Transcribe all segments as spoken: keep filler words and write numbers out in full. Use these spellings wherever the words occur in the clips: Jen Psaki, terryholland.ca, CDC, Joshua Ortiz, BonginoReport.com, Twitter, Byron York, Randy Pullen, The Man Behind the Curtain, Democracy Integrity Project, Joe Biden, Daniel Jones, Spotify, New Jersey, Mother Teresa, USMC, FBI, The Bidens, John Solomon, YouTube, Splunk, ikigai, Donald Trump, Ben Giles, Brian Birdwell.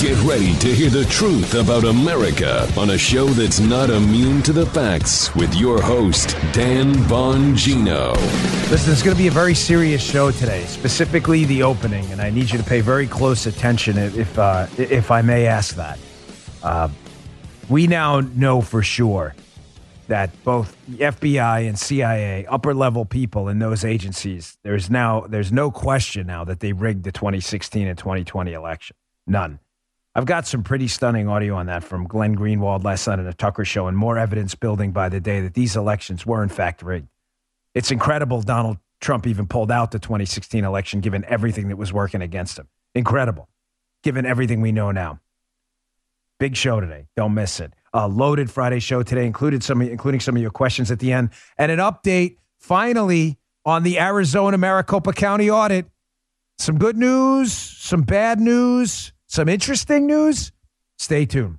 Get ready to hear the truth about America on a show that's not immune to the facts with your host, Dan Bongino. Listen, it's going to be a very serious show today, specifically the opening, and I need you to pay very close attention if, uh, if I may ask that. Uh, we now know for sure that both the F B I and C I A, upper level people in those agencies, there's now there's no question now that they rigged the twenty sixteen and twenty twenty election. None. I've got some pretty stunning audio on that from Glenn Greenwald last night on the Tucker Show, and more evidence building by the day that these elections were in fact rigged. It's incredible Donald Trump even pulled out the twenty sixteen election, given everything that was working against him. Incredible, given everything we know now. Big show today. Don't miss it. A loaded Friday show today, included some, including some of your questions at the end, and an update finally on the Arizona Maricopa County audit. Some good news, some bad news, some interesting news. Stay tuned.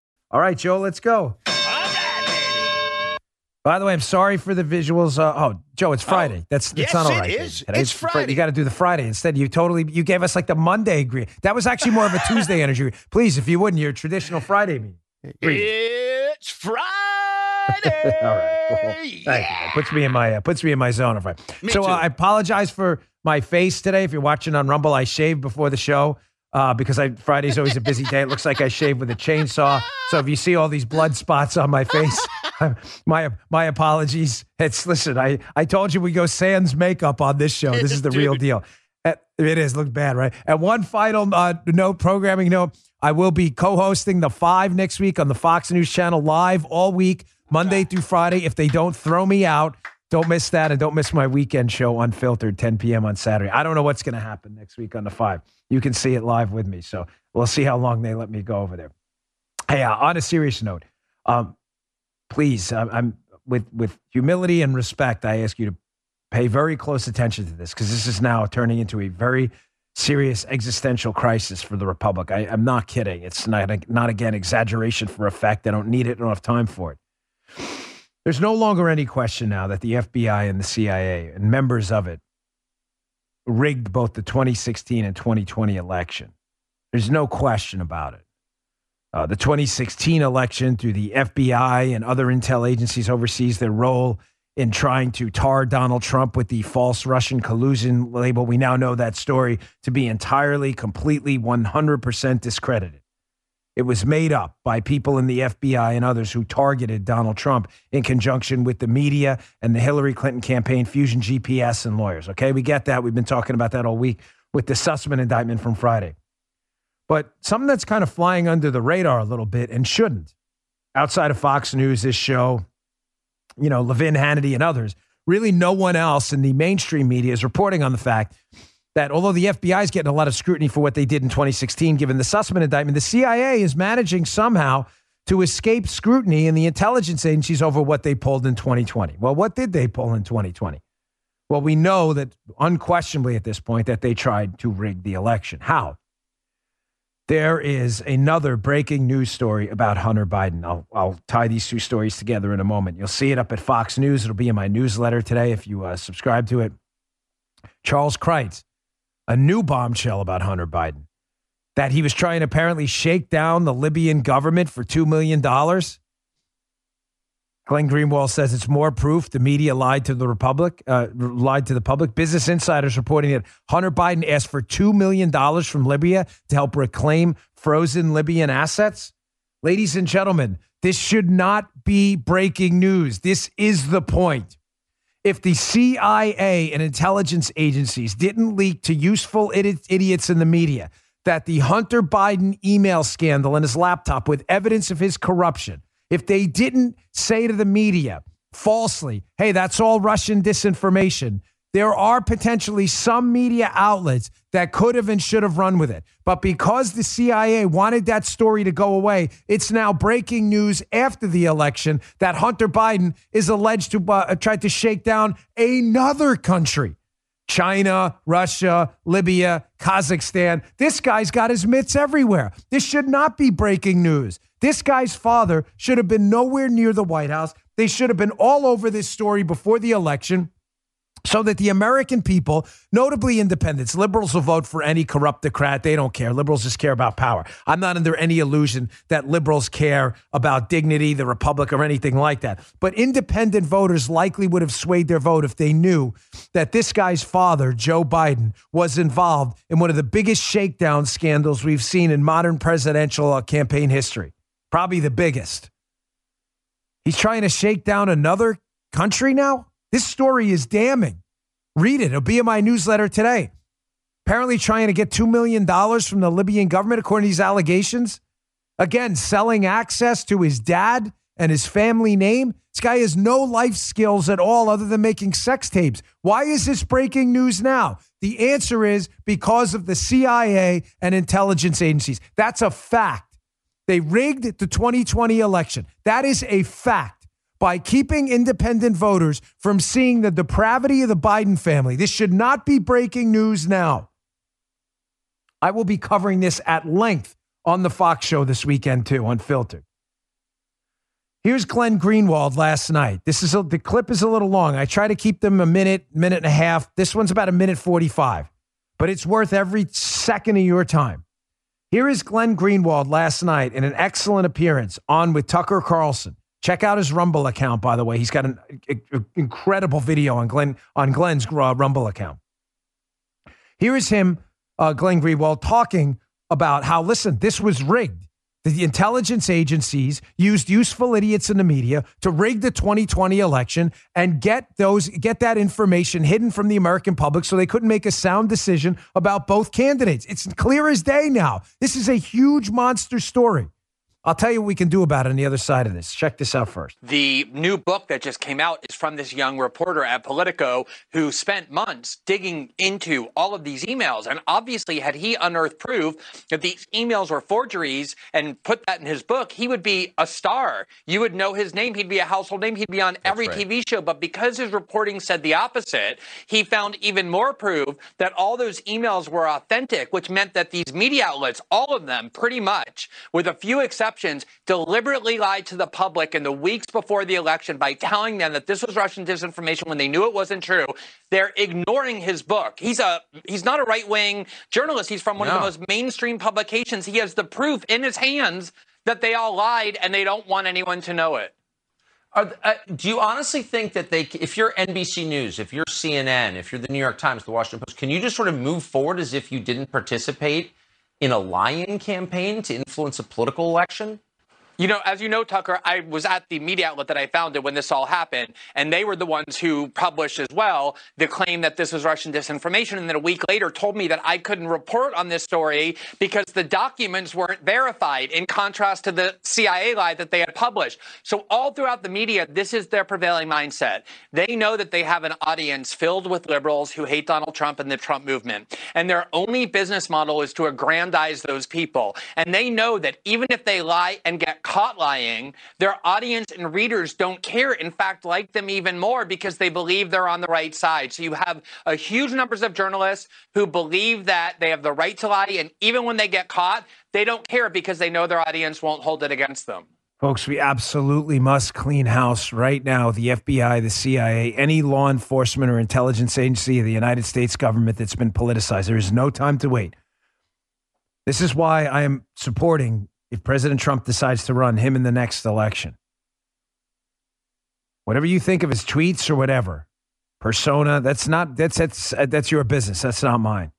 All right, Joe, let's go. All right. By the way, I'm sorry for the visuals. Uh, oh, Joe, it's Friday. Oh, that's that's yes, not all right. It is. Today. It's, it's Friday. Friday. You got to do the Friday instead. You totally you gave us like the Monday agree. That was actually more of a Tuesday energy. Please, if you wouldn't, your traditional Friday meeting. It's Friday. All right. Well, thank yeah. you. Puts me in my uh, puts me in my zone. If I me so uh, I apologize for my face today. If you're watching on Rumble, I shaved before the show. Uh, because I Friday's always a busy day. It looks like I shaved with a chainsaw. So if you see all these blood spots on my face, I'm, my my apologies. It's listen, I, I told you we go sans makeup on this show. This is the Dude. real deal. It is. Look bad, right? And one final uh, note, programming note, I will be co-hosting The Five next week on the Fox News Channel live all week, Monday through Friday. If they don't throw me out, don't miss that, and don't miss my weekend show, Unfiltered, ten p.m. on Saturday. I don't know what's going to happen next week on The Five. You can see it live with me, so we'll see how long they let me go over there. Hey, uh, on a serious note, um, please, I'm, I'm with with humility and respect, I ask you to pay very close attention to this, because this is now turning into a very serious existential crisis for the Republic. I, I'm not kidding. It's not, not, again, exaggeration for effect. I don't need it. I don't have time for it. There's no longer any question now that the F B I and the C I A and members of it rigged both the twenty sixteen and twenty twenty election. There's no question about it. Uh, the twenty sixteen election, through the F B I and other intel agencies overseas, their role in trying to tar Donald Trump with the false Russian collusion label. We now know that story to be entirely, completely, one hundred percent discredited. It was made up by people in the F B I and others who targeted Donald Trump in conjunction with the media and the Hillary Clinton campaign, Fusion G P S, and lawyers. Okay, we get that. We've been talking about that all week with the Sussman indictment from Friday. But something that's kind of flying under the radar a little bit and shouldn't, outside of Fox News, this show, you know, Levin, Hannity, and others, really no one else in the mainstream media is reporting on the fact that although the F B I is getting a lot of scrutiny for what they did in twenty sixteen, given the Sussman indictment, the C I A is managing somehow to escape scrutiny in the intelligence agencies over what they pulled in twenty twenty. Well, what did they pull in twenty twenty? Well, we know that unquestionably at this point that they tried to rig the election. How? There is another breaking news story about Hunter Biden. I'll, I'll tie these two stories together in a moment. You'll see it up at Fox News. It'll be in my newsletter today if you uh, subscribe to it. Charles Kreitz. A new bombshell about Hunter Biden, that he was trying to apparently shake down the Libyan government for two million dollars. Glenn Greenwald says it's more proof the media lied to the Republic, uh, lied to the public. Business Insider's reporting that Hunter Biden asked for two million dollars from Libya to help reclaim frozen Libyan assets. Ladies and gentlemen, this should not be breaking news. This is the point. If the C I A and intelligence agencies didn't leak to useful idiots in the media that the Hunter Biden email scandal and his laptop with evidence of his corruption, if they didn't say to the media falsely, hey, that's all Russian disinformation, there are potentially some media outlets that could have and should have run with it. But because the C I A wanted that story to go away, it's now breaking news after the election that Hunter Biden is alleged to uh, try to shake down another country. China, Russia, Libya, Kazakhstan. This guy's got his mitts everywhere. This should not be breaking news. This guy's father should have been nowhere near the White House. They should have been all over this story before the election, so that the American people, notably independents, liberals will vote for any corruptocrat. They don't care. Liberals just care about power. I'm not under any illusion that liberals care about dignity, the republic, or anything like that. But independent voters likely would have swayed their vote if they knew that this guy's father, Joe Biden, was involved in one of the biggest shakedown scandals we've seen in modern presidential campaign history. Probably the biggest. He's trying to shake down another country now? This story is damning. Read it. It'll be in my newsletter today. Apparently trying to get two million dollars from the Libyan government, according to these allegations. Again, selling access to his dad and his family name. This guy has no life skills at all other than making sex tapes. Why is this breaking news now? The answer is because of the C I A and intelligence agencies. That's a fact. They rigged the twenty twenty election. That is a fact. By keeping independent voters from seeing the depravity of the Biden family. This should not be breaking news now. I will be covering this at length on the Fox show this weekend, too, Unfiltered. Here's Glenn Greenwald last night. This is a, the clip is a little long. I try to keep them a minute, minute and a half. This one's about a minute forty-five, but it's worth every second of your time. Here is Glenn Greenwald last night in an excellent appearance on with Tucker Carlson. Check out his Rumble account, by the way. He's got an incredible video on Glenn on Glenn's uh, Rumble account. Here is him, uh, Glenn Greenwald, talking about how, listen, this was rigged. The intelligence agencies used useful idiots in the media to rig the twenty twenty election and get those get that information hidden from the American public so they couldn't make a sound decision about both candidates. It's clear as day now. This is a huge monster story. I'll tell you what we can do about it on the other side of this. Check this out first. The new book that just came out is from this young reporter at Politico who spent months digging into all of these emails. And obviously, had he unearthed proof that these emails were forgeries and put that in his book, he would be a star. You would know his name. He'd be a household name. He'd be on every That's right. T V show. But because his reporting said the opposite, he found even more proof that all those emails were authentic, which meant that these media outlets, all of them pretty much, with a few exceptions, deliberately lied to the public in the weeks before the election by telling them that this was Russian disinformation when they knew it wasn't true. They're ignoring his book. He's a he's not a right-wing journalist. He's from one no. of the most mainstream publications. He has the proof in his hands that they all lied and they don't want anyone to know it. Are, uh, do you honestly think that they, if you're N B C News, if you're C N N, if you're the New York Times, the Washington Post, can you just sort of move forward as if you didn't participate in a lying campaign to influence a political election? You know, as you know, Tucker, I was at the media outlet that I founded when this all happened, and they were the ones who published as well the claim that this was Russian disinformation, and then a week later told me that I couldn't report on this story because the documents weren't verified, in contrast to the C I A lie that they had published. So all throughout the media, this is their prevailing mindset. They know that they have an audience filled with liberals who hate Donald Trump and the Trump movement, and their only business model is to aggrandize those people. And they know that even if they lie and get caught lying, their audience and readers don't care. In fact, like them even more because they believe they're on the right side. So you have a huge numbers of journalists who believe that they have the right to lie. And even when they get caught, they don't care because they know their audience won't hold it against them. Folks, we absolutely must clean house right now. The F B I, the C I A, any law enforcement or intelligence agency of the United States government that's been politicized. There is no time to wait. This is why I am supporting, if President Trump decides to run, him in the next election. Whatever you think of his tweets or whatever, persona, that's not, that's, that's, that's your business. That's not mine.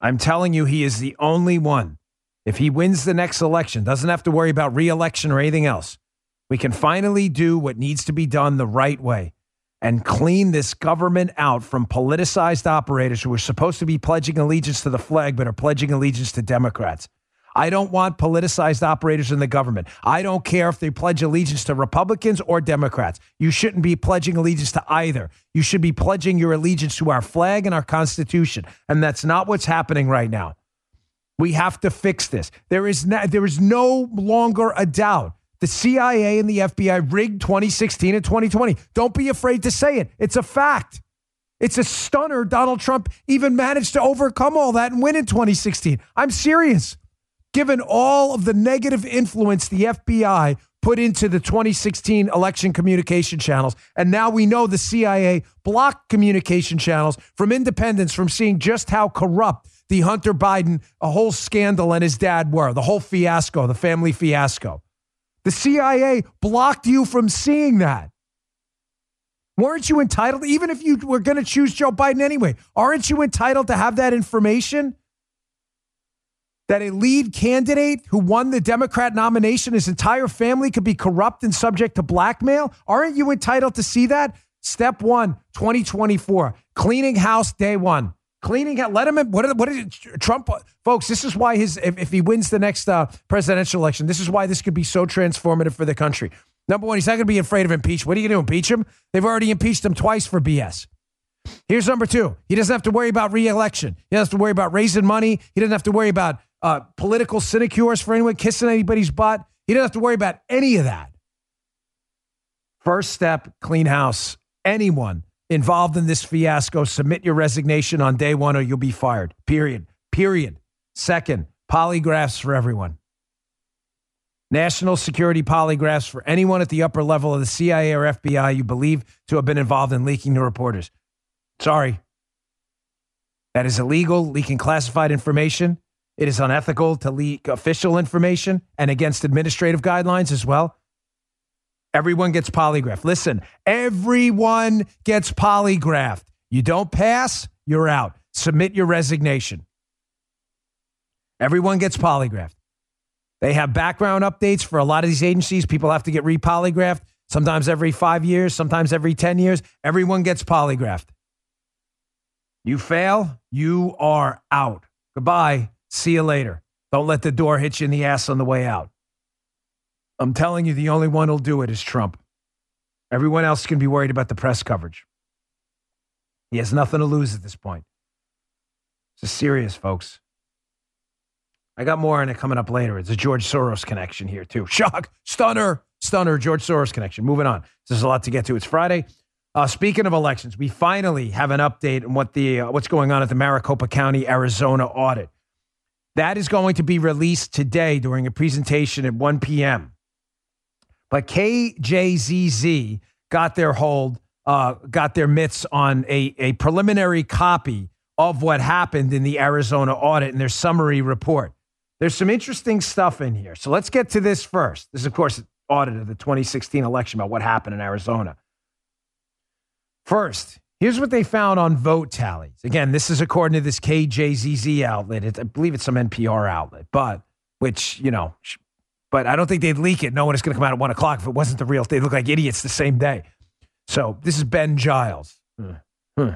I'm telling you, he is the only one. If he wins the next election, doesn't have to worry about re-election or anything else. We can finally do what needs to be done the right way and clean this government out from politicized operators who are supposed to be pledging allegiance to the flag, but are pledging allegiance to Democrats. I don't want politicized operators in the government. I don't care if they pledge allegiance to Republicans or Democrats. You shouldn't be pledging allegiance to either. You should be pledging your allegiance to our flag and our Constitution. And that's not what's happening right now. We have to fix this. There is no, there is no longer a doubt. The C I A and the F B I rigged twenty sixteen and twenty twenty. Don't be afraid to say it. It's a fact. It's a stunner. Donald Trump even managed to overcome all that and win in twenty sixteen. I'm serious. Given all of the negative influence the F B I put into the twenty sixteen election communication channels, and now we know the C I A blocked communication channels from independents from seeing just how corrupt the Hunter Biden, a whole scandal, and his dad were, the whole fiasco, the family fiasco. The C I A blocked you from seeing that. Weren't you entitled, even if you were going to choose Joe Biden anyway, aren't you entitled to have that information? That a lead candidate who won the Democrat nomination, his entire family could be corrupt and subject to blackmail? Aren't you entitled to see that? Step one, twenty twenty-four, cleaning house day one. Cleaning out, let him in. What is, what is Trump? Folks, this is why his, if, if he wins the next uh, presidential election, this is why this could be so transformative for the country. Number one, he's not going to be afraid of impeachment. What are you going to impeach him? They've already impeached him twice for B S. Here's number two. He doesn't have to worry about re-election. He doesn't have to worry about raising money. He doesn't have to worry about uh, political sinecures for anyone, kissing anybody's butt. He doesn't have to worry about any of that. First step, clean house. Anyone involved in this fiasco, submit your resignation on day one or you'll be fired. Period. Period. Second, polygraphs for everyone. National security polygraphs for anyone at the upper level of the C I A or F B I you believe to have been involved in leaking to reporters. Sorry. That is illegal, leaking classified information. It is unethical to leak official information and against administrative guidelines as well. Everyone gets polygraphed. Listen, everyone gets polygraphed. You don't pass, you're out. Submit your resignation. Everyone gets polygraphed. They have background updates for a lot of these agencies. People have to get re-polygraphed, sometimes every five years, sometimes every ten years. Everyone gets polygraphed. You fail, you are out. Goodbye. See you later. Don't let the door hit you in the ass on the way out. I'm telling you, the only one who'll do it is Trump. Everyone else can be worried about the press coverage. He has nothing to lose at this point. This is serious, folks. I got more on it coming up later. It's a George Soros connection here, too. Shock, stunner, stunner, George Soros connection. Moving on. There's a lot to get to. It's Friday. Uh, speaking of elections, we finally have an update on what the uh, what's going on at the Maricopa County, Arizona audit. That is going to be released today during a presentation at one p.m., but K J Z Z got their hold, uh, got their mitts on a, a preliminary copy of what happened in the Arizona audit and their summary report. There's some interesting stuff in here. So let's get to this first. This is, of course, an audit of the twenty sixteen election about what happened in Arizona. First, here's what they found on vote tallies. Again, this is according to this K J Z Z outlet. It's, I believe it's some N P R outlet, but which, you know... But I don't think they'd leak it. No one is going to come out at one o'clock if it wasn't the real thing. They look like idiots the same day. So this is Ben Giles. Mm-hmm.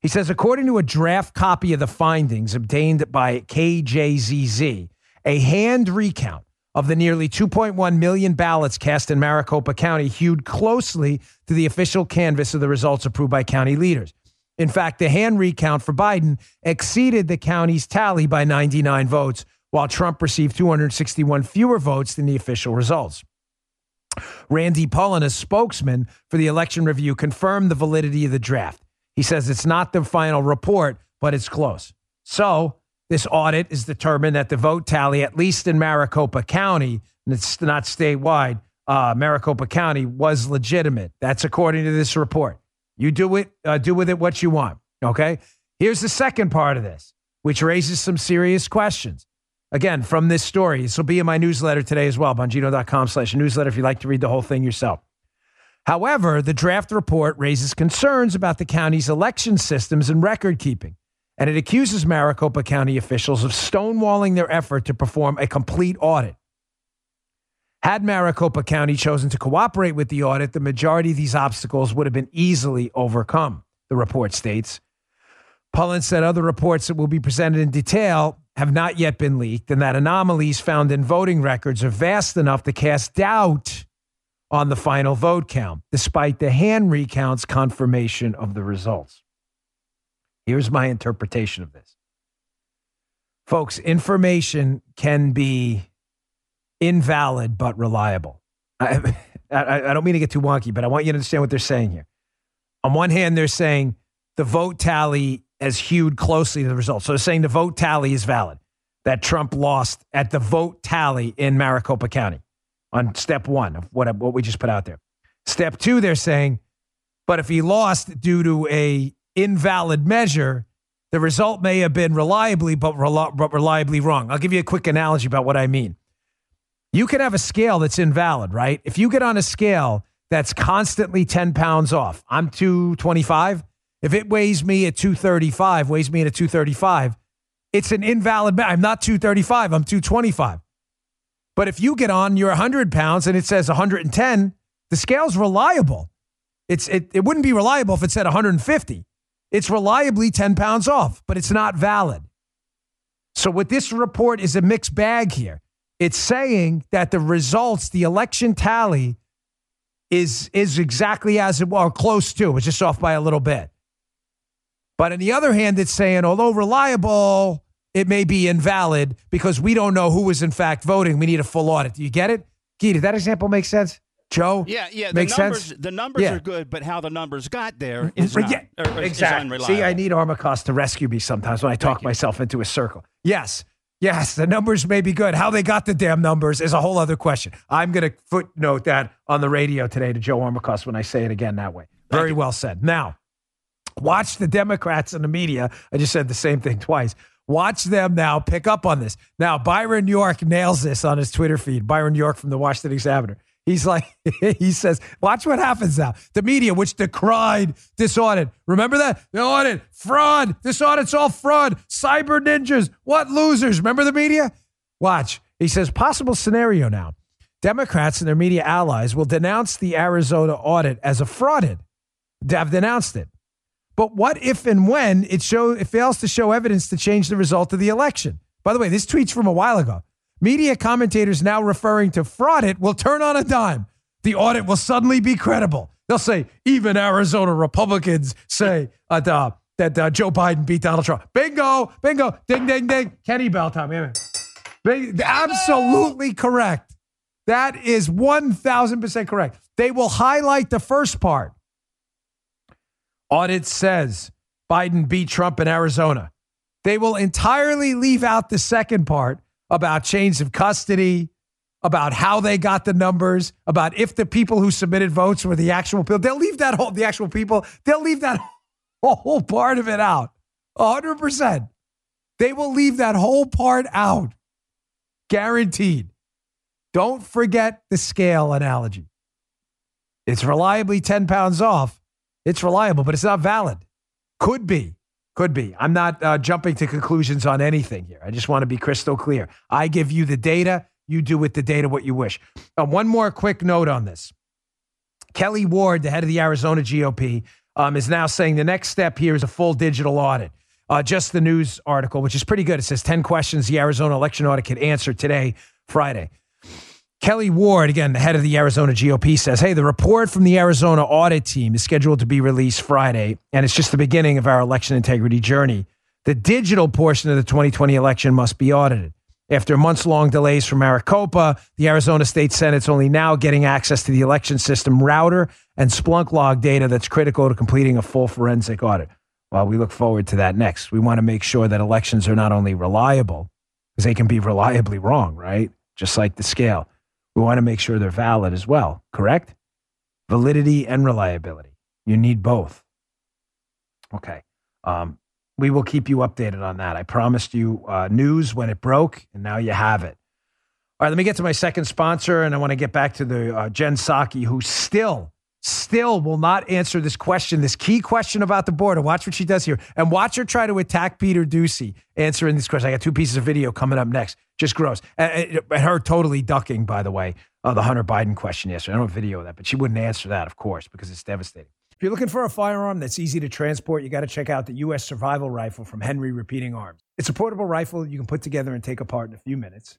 He says, according to a draft copy of the findings obtained by K J Z Z, a hand recount of the nearly two point one million ballots cast in Maricopa County hewed closely to the official canvas of the results approved by county leaders. In fact, the hand recount for Biden exceeded the county's tally by ninety-nine votes, while Trump received two hundred sixty-one fewer votes than the official results. Randy Pullen, a spokesman for the election review, confirmed the validity of the draft. He says it's not the final report, but it's close. So this audit is determined that the vote tally, at least in Maricopa County, and it's not statewide, uh, Maricopa County was legitimate. That's according to this report. You do it, uh, do with it what you want, okay? Here's the second part of this, which raises some serious questions. Again, from this story, this will be in my newsletter today as well, bongino.com slash newsletter if you'd like to read the whole thing yourself. However, the draft report raises concerns about the county's election systems and record keeping, and it accuses Maricopa County officials of stonewalling their effort to perform a complete audit. Had Maricopa County chosen to cooperate with the audit, the majority of these obstacles would have been easily overcome, the report states. Pullen said other reports that will be presented in detail have not yet been leaked and that anomalies found in voting records are vast enough to cast doubt on the final vote count, despite the hand recounts confirmation of the results. Here's my interpretation of this. Folks, information can be invalid but reliable. I, I, I don't mean to get too wonky, but I want you to understand what they're saying here. On one hand, they're saying the vote tally has hewed closely to the results. So they're saying the vote tally is valid, that Trump lost at the vote tally in Maricopa County on step one of what, what we just put out there. Step two, they're saying, but if he lost due to a invalid measure, the result may have been reliably, but, rel- but reliably wrong. I'll give you a quick analogy about what I mean. You can have a scale that's invalid, right? If you get on a scale that's constantly ten pounds off, I'm two twenty-five. If it weighs me at two thirty-five, weighs me at two thirty-five, it's an invalid measure. I'm not two thirty-five, I'm two twenty-five. But if you get on your one hundred pounds and it says one hundred ten, the scale's reliable. It's it, it wouldn't be reliable if it said one hundred fifty. It's reliably ten pounds off, but it's not valid. So what this report is a mixed bag here. It's saying that the results, the election tally, is, is exactly as it was, or close to. It's just off by a little bit. But on the other hand, it's saying, although reliable, it may be invalid because we don't know who was in fact voting. We need a full audit. Do you get it? Gee, did that example make sense? Joe? Yeah, yeah. Makes the numbers, sense? The numbers yeah. are good, but how the numbers got there is, not, yeah, or, exactly. is unreliable. See, I need Armacost to rescue me sometimes when I talk myself into a circle. Yes. Yes, the numbers may be good. How they got the damn numbers is a whole other question. I'm going to footnote that on the radio today to Joe Armacost when I say it again that way. Very well said. Now, watch the Democrats and the media. I just said the same thing twice. Watch them now pick up on this. Now, Byron York nails this on his Twitter feed. Byron York from the Washington Examiner. He's like, he says, watch what happens now. The media, which decried this audit. Remember that? The audit, fraud. This audit's all fraud. Cyber ninjas. What losers? Remember the media? Watch. He says, possible scenario now. Democrats and their media allies will denounce the Arizona audit as a fraud. They've denounced it. But what if and when it, show, it fails to show evidence to change the result of the election? By the way, this tweet's from a while ago. Media commentators now referring to fraud it will turn on a dime. The audit will suddenly be credible. They'll say, even Arizona Republicans say uh, duh, that uh, Joe Biden beat Donald Trump. Bingo, bingo, ding, ding, ding. Kenny Bell time. Bing, absolutely correct. That is one thousand percent correct. They will highlight the first part. Audit says Biden beat Trump in Arizona. They will entirely leave out the second part about change of custody, about how they got the numbers, about if the people who submitted votes were the actual people. They'll leave that whole, the actual people, they'll leave that whole part of it out. one hundred percent. They will leave that whole part out. Guaranteed. Don't forget the scale analogy. It's reliably ten pounds off. It's reliable, but it's not valid. Could be. Could be. I'm not uh, jumping to conclusions on anything here. I just want to be crystal clear. I give you the data. You do with the data what you wish. Uh, one more quick note on this. Kelly Ward, the head of the Arizona G O P, um, is now saying the next step here is a full digital audit. Uh, just the news article, which is pretty good. It says ten questions the Arizona election audit could answer today, Friday. Kelly Ward, again, the head of the Arizona G O P, says, hey, the report from the Arizona audit team is scheduled to be released Friday, and it's just the beginning of our election integrity journey. The digital portion of the twenty twenty election must be audited. After months-long delays from Maricopa, the Arizona State Senate's only now getting access to the election system router and Splunk log data that's critical to completing a full forensic audit. Well, we look forward to that next. We want to make sure that elections are not only reliable, because they can be reliably wrong, right? Just like the scale. We want to make sure they're valid as well, correct? Validity and reliability. You need both. Okay. Um, we will keep you updated on that. I promised you uh, news when it broke, and now you have it. All right, let me get to my second sponsor, and I want to get back to the uh, Jen Psaki, who still, still will not answer this question, this key question about the border. Watch what she does here, and watch her try to attack Peter Ducey answering this question. I got two pieces of video coming up next. Just gross. And her totally ducking, by the way, uh, the Hunter Biden question yesterday. I don't have video of that, but she wouldn't answer that, of course, because it's devastating. If you're looking for a firearm that's easy to transport, you got to check out the U S Survival Rifle from Henry Repeating Arms. It's a portable rifle you can put together and take apart in a few minutes.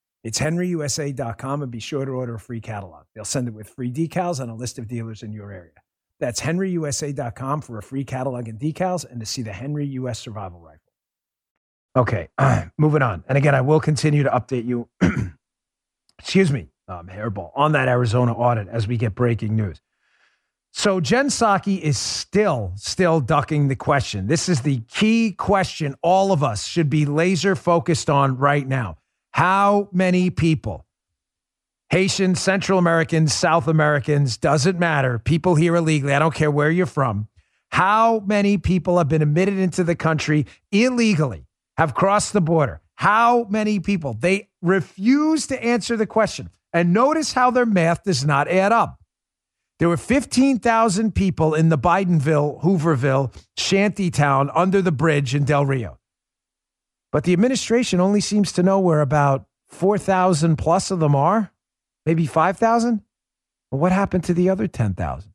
It's henry u s a dot com, and be sure to order a free catalog. They'll send it with free decals and a list of dealers in your area. That's henry u s a dot com for a free catalog and decals and to see the Henry U S Survival Rifle. Okay, uh, moving on. And again, I will continue to update you, excuse me, um, hairball, on that Arizona audit as we get breaking news. So Jen Psaki is still, still ducking the question. This is the key question all of us should be laser focused on right now. How many people, Haitians, Central Americans, South Americans, doesn't matter, people here illegally, I don't care where you're from, how many people have been admitted into the country illegally, have crossed the border? How many people? They refuse to answer the question. And notice how their math does not add up. There were fifteen thousand people in the Bidenville, Hooverville, shantytown under the bridge in Del Rio. But the administration only seems to know where about four thousand plus of them are, maybe five thousand. Well, what happened to the other ten thousand?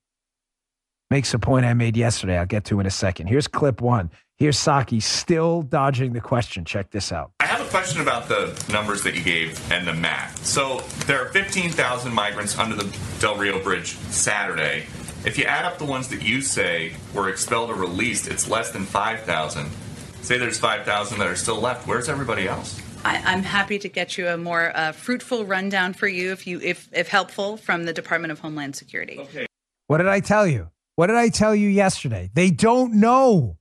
Makes a point I made yesterday. I'll get to in a second. Here's clip one. Here's Psaki still dodging the question. Check this out. I have a question about the numbers that you gave and the math. So there are fifteen thousand migrants under the Del Rio Bridge Saturday. If you add up the ones that you say were expelled or released, it's less than five thousand. Say there's five thousand that are still left. Where's everybody else? I, I'm happy to get you a more uh, fruitful rundown for you if you if if helpful from the Department of Homeland Security. Okay. What did I tell you? What did I tell you yesterday? They don't know.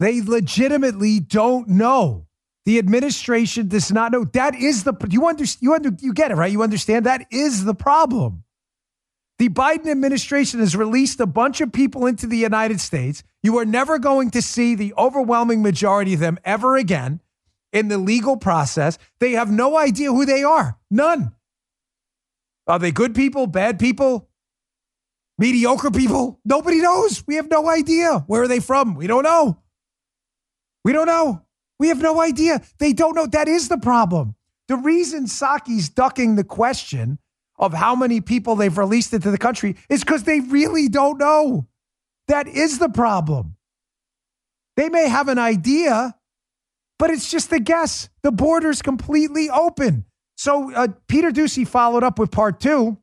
They legitimately don't know. The administration does not know. That is the you under, you under, you get it, right? You understand that is the problem. The Biden administration has released a bunch of people into the United States. You are never going to see the overwhelming majority of them ever again in the legal process. They have no idea who they are. None. Are they good people, bad people, mediocre people? Nobody knows. We have no idea. Where are they from? We don't know. We don't know. We have no idea. They don't know. That is the problem. The reason Psaki's ducking the question of how many people they've released into the country is because they really don't know. That is the problem. They may have an idea, but it's just a guess. The border's completely open. So uh, Peter Ducey followed up with part two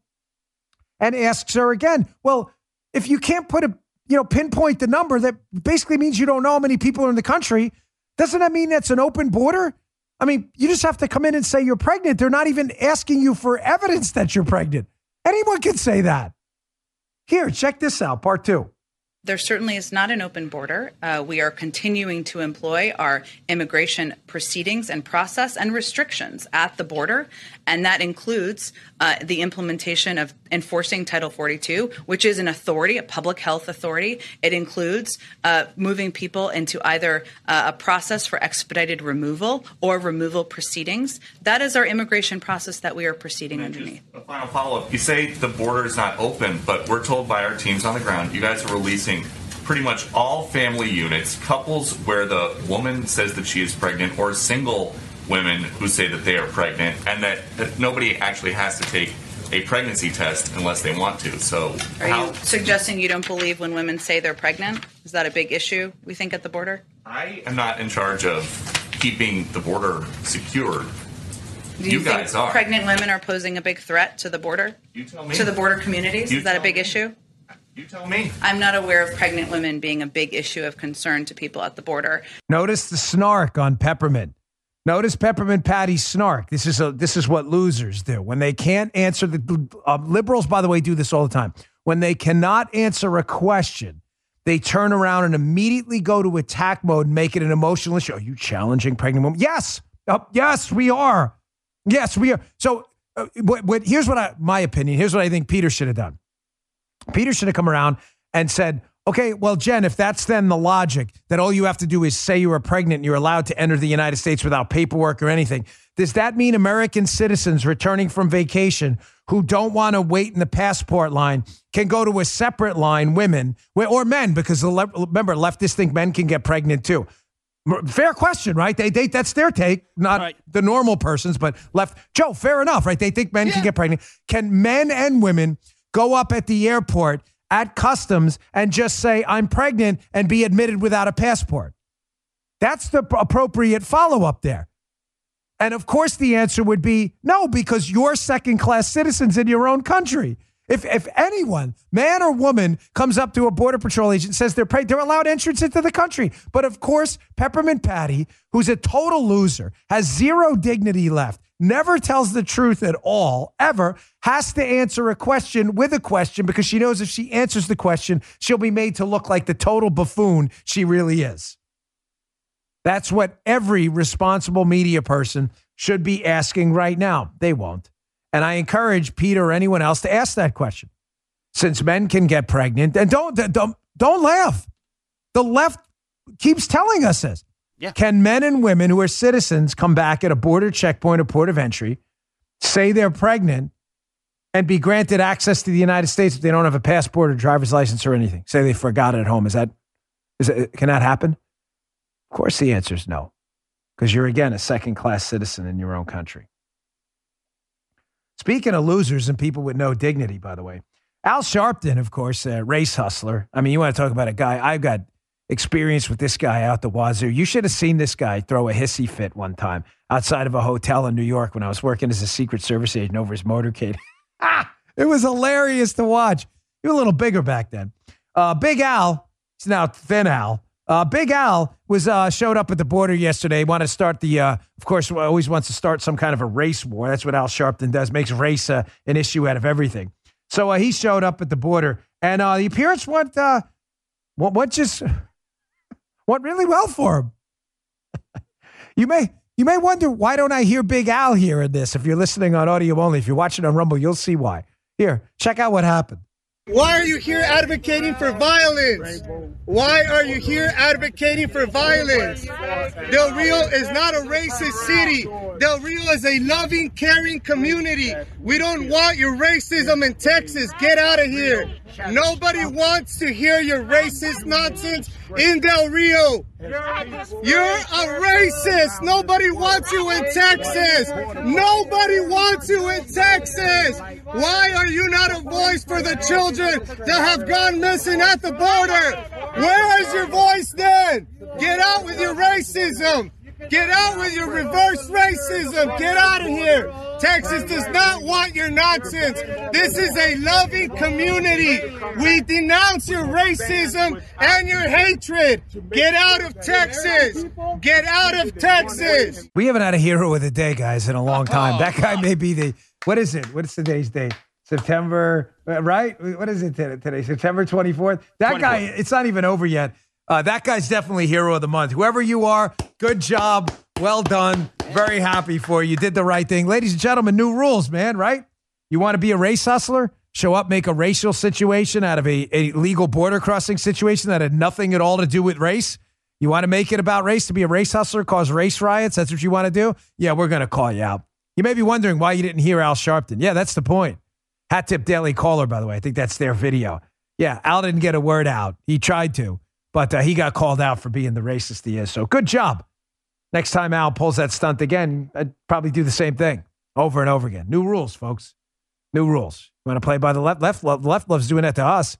and asks her again, well, if you can't put a, you know, pinpoint the number, that basically means you don't know how many people are in the country. Doesn't that mean that's an open border? I mean, you just have to come in and say you're pregnant. They're not even asking you for evidence that you're pregnant. Anyone can say that. Here, check this out, part two. There certainly is not an open border. Uh, we are continuing to employ our immigration proceedings and process and restrictions at the border. And that includes uh, the implementation of enforcing Title forty-two, which is an authority, a public health authority. It includes uh, moving people into either uh, a process for expedited removal or removal proceedings. That is our immigration process that we are proceeding underneath. A final follow-up. You say the border is not open, but we're told by our teams on the ground, you guys are releasing pretty much all family units, couples where the woman says that she is pregnant, or single women who say that they are pregnant, and that, that nobody actually has to take a pregnancy test unless they want to. So are how- you suggesting you don't believe when women say they're pregnant? Is that a big issue, we think, at the border? I am not in charge of keeping the border secure. Do you, you guys think are. Pregnant women are posing a big threat to the border? You tell me. To the border communities? You Is that a big me. Issue? You tell me. I'm not aware of pregnant women being a big issue of concern to people at the border. Notice the snark on Peppermint. Notice Peppermint Patty's snark. This is a, this is what losers do. When they can't answer the uh, liberals, by the way, do this all the time. When they cannot answer a question, they turn around and immediately go to attack mode and make it an emotional issue. Are you challenging pregnant women? Yes. Uh, yes, we are. Yes, we are. So uh, what, what, here's what I, my opinion. Here's what I think Peter should have done. Peter should have come around and said, Okay, well, Jen, if that's then the logic, that all you have to do is say you were pregnant and you're allowed to enter the United States without paperwork or anything, does that mean American citizens returning from vacation who don't want to wait in the passport line can go to a separate line, women or men, because the le- remember, leftists think men can get pregnant too. Fair question, right? They, they that's their take, not right. The normal person's, but left. Joe, fair enough, right? They think men yeah. can get pregnant. Can men and women go up at the airport at customs and just say, I'm pregnant, and be admitted without a passport? That's the appropriate follow-up there. And of course the answer would be no, because you're second-class citizens in your own country. If if anyone, man or woman, comes up to a Border Patrol agent and says they're pregnant, they're allowed entrance into the country. But of course, Peppermint Patty, who's a total loser, has zero dignity left, never tells the truth at all, ever, has to answer a question with a question because she knows if she answers the question, she'll be made to look like the total buffoon she really is. That's what every responsible media person should be asking right now. They won't. And I encourage Peter or anyone else to ask that question. Since men can get pregnant, and don't don't don't laugh. The left keeps telling us this. Yeah. Can men and women who are citizens come back at a border checkpoint or port of entry, say they're pregnant, and be granted access to the United States if they don't have a passport or driver's license or anything? Say they forgot it at home. Is that is it, can that happen? Of course the answer is no, because you're, again, a second-class citizen in your own country. Speaking of losers and people with no dignity, by the way, Al Sharpton, of course, a race hustler. I mean, you want to talk about a guy. I've got experience with this guy out the wazoo. You should have seen this guy throw a hissy fit one time outside of a hotel in New York when I was working as a Secret Service agent over his motorcade. ah, it was hilarious to watch. He was a little bigger back then. Uh, Big Al, he's now Thin Al. Uh, Big Al was uh, showed up at the border yesterday. Wanted to start the, uh, of course, always wants to start some kind of a race war. That's what Al Sharpton does, makes race uh, an issue out of everything. So uh, he showed up at the border, and uh, the appearance went, uh, what, what just went really well for him. you may you may wonder, why don't I hear Big Al here in this? If you're listening on audio only, if you're watching on Rumble, you'll see why. Here, check out what happened. Why are you here advocating for violence? Why are you here advocating for violence? Del Rio is not a racist city. Del Rio is a loving, caring community. We don't want your racism in Texas. Get out of here. Nobody wants to hear your racist nonsense in Del Rio. You're a racist. Nobody wants you in Texas. Nobody wants you in Texas. Why are you not a voice for the children that have gone missing at the border? Where is your voice then? Get out with your racism. Get out with your reverse racism. Get out of here. Texas does not want your nonsense. This is a loving community. We denounce your racism and your hatred. Get out of Texas. Get out of Texas. We haven't had a hero of the day, guys, in a long time. That guy may be the, what is it? What's today's date? September, right? What is it today? September twenty-fourth? That guy, it's not even over yet. Uh, that guy's definitely hero of the month. Whoever you are, good job. Well done. Very happy for you. You did the right thing. Ladies and gentlemen, new rules, man, right? You want to be a race hustler? Show up, make a racial situation out of a, a legal border crossing situation that had nothing at all to do with race. You want to make it about race, to be a race hustler, cause race riots? That's what you want to do? Yeah, we're going to call you out. You may be wondering why you didn't hear Al Sharpton. Yeah, that's the point. Hat Tip Daily Caller, by the way. I think that's their video. Yeah, Al didn't get a word out. He tried to. But uh, he got called out for being the racist he is. So good job. Next time Al pulls that stunt again, I'd probably do the same thing over and over again. New rules, folks. New rules. You want to play by the left? Left, left, left loves doing that to us.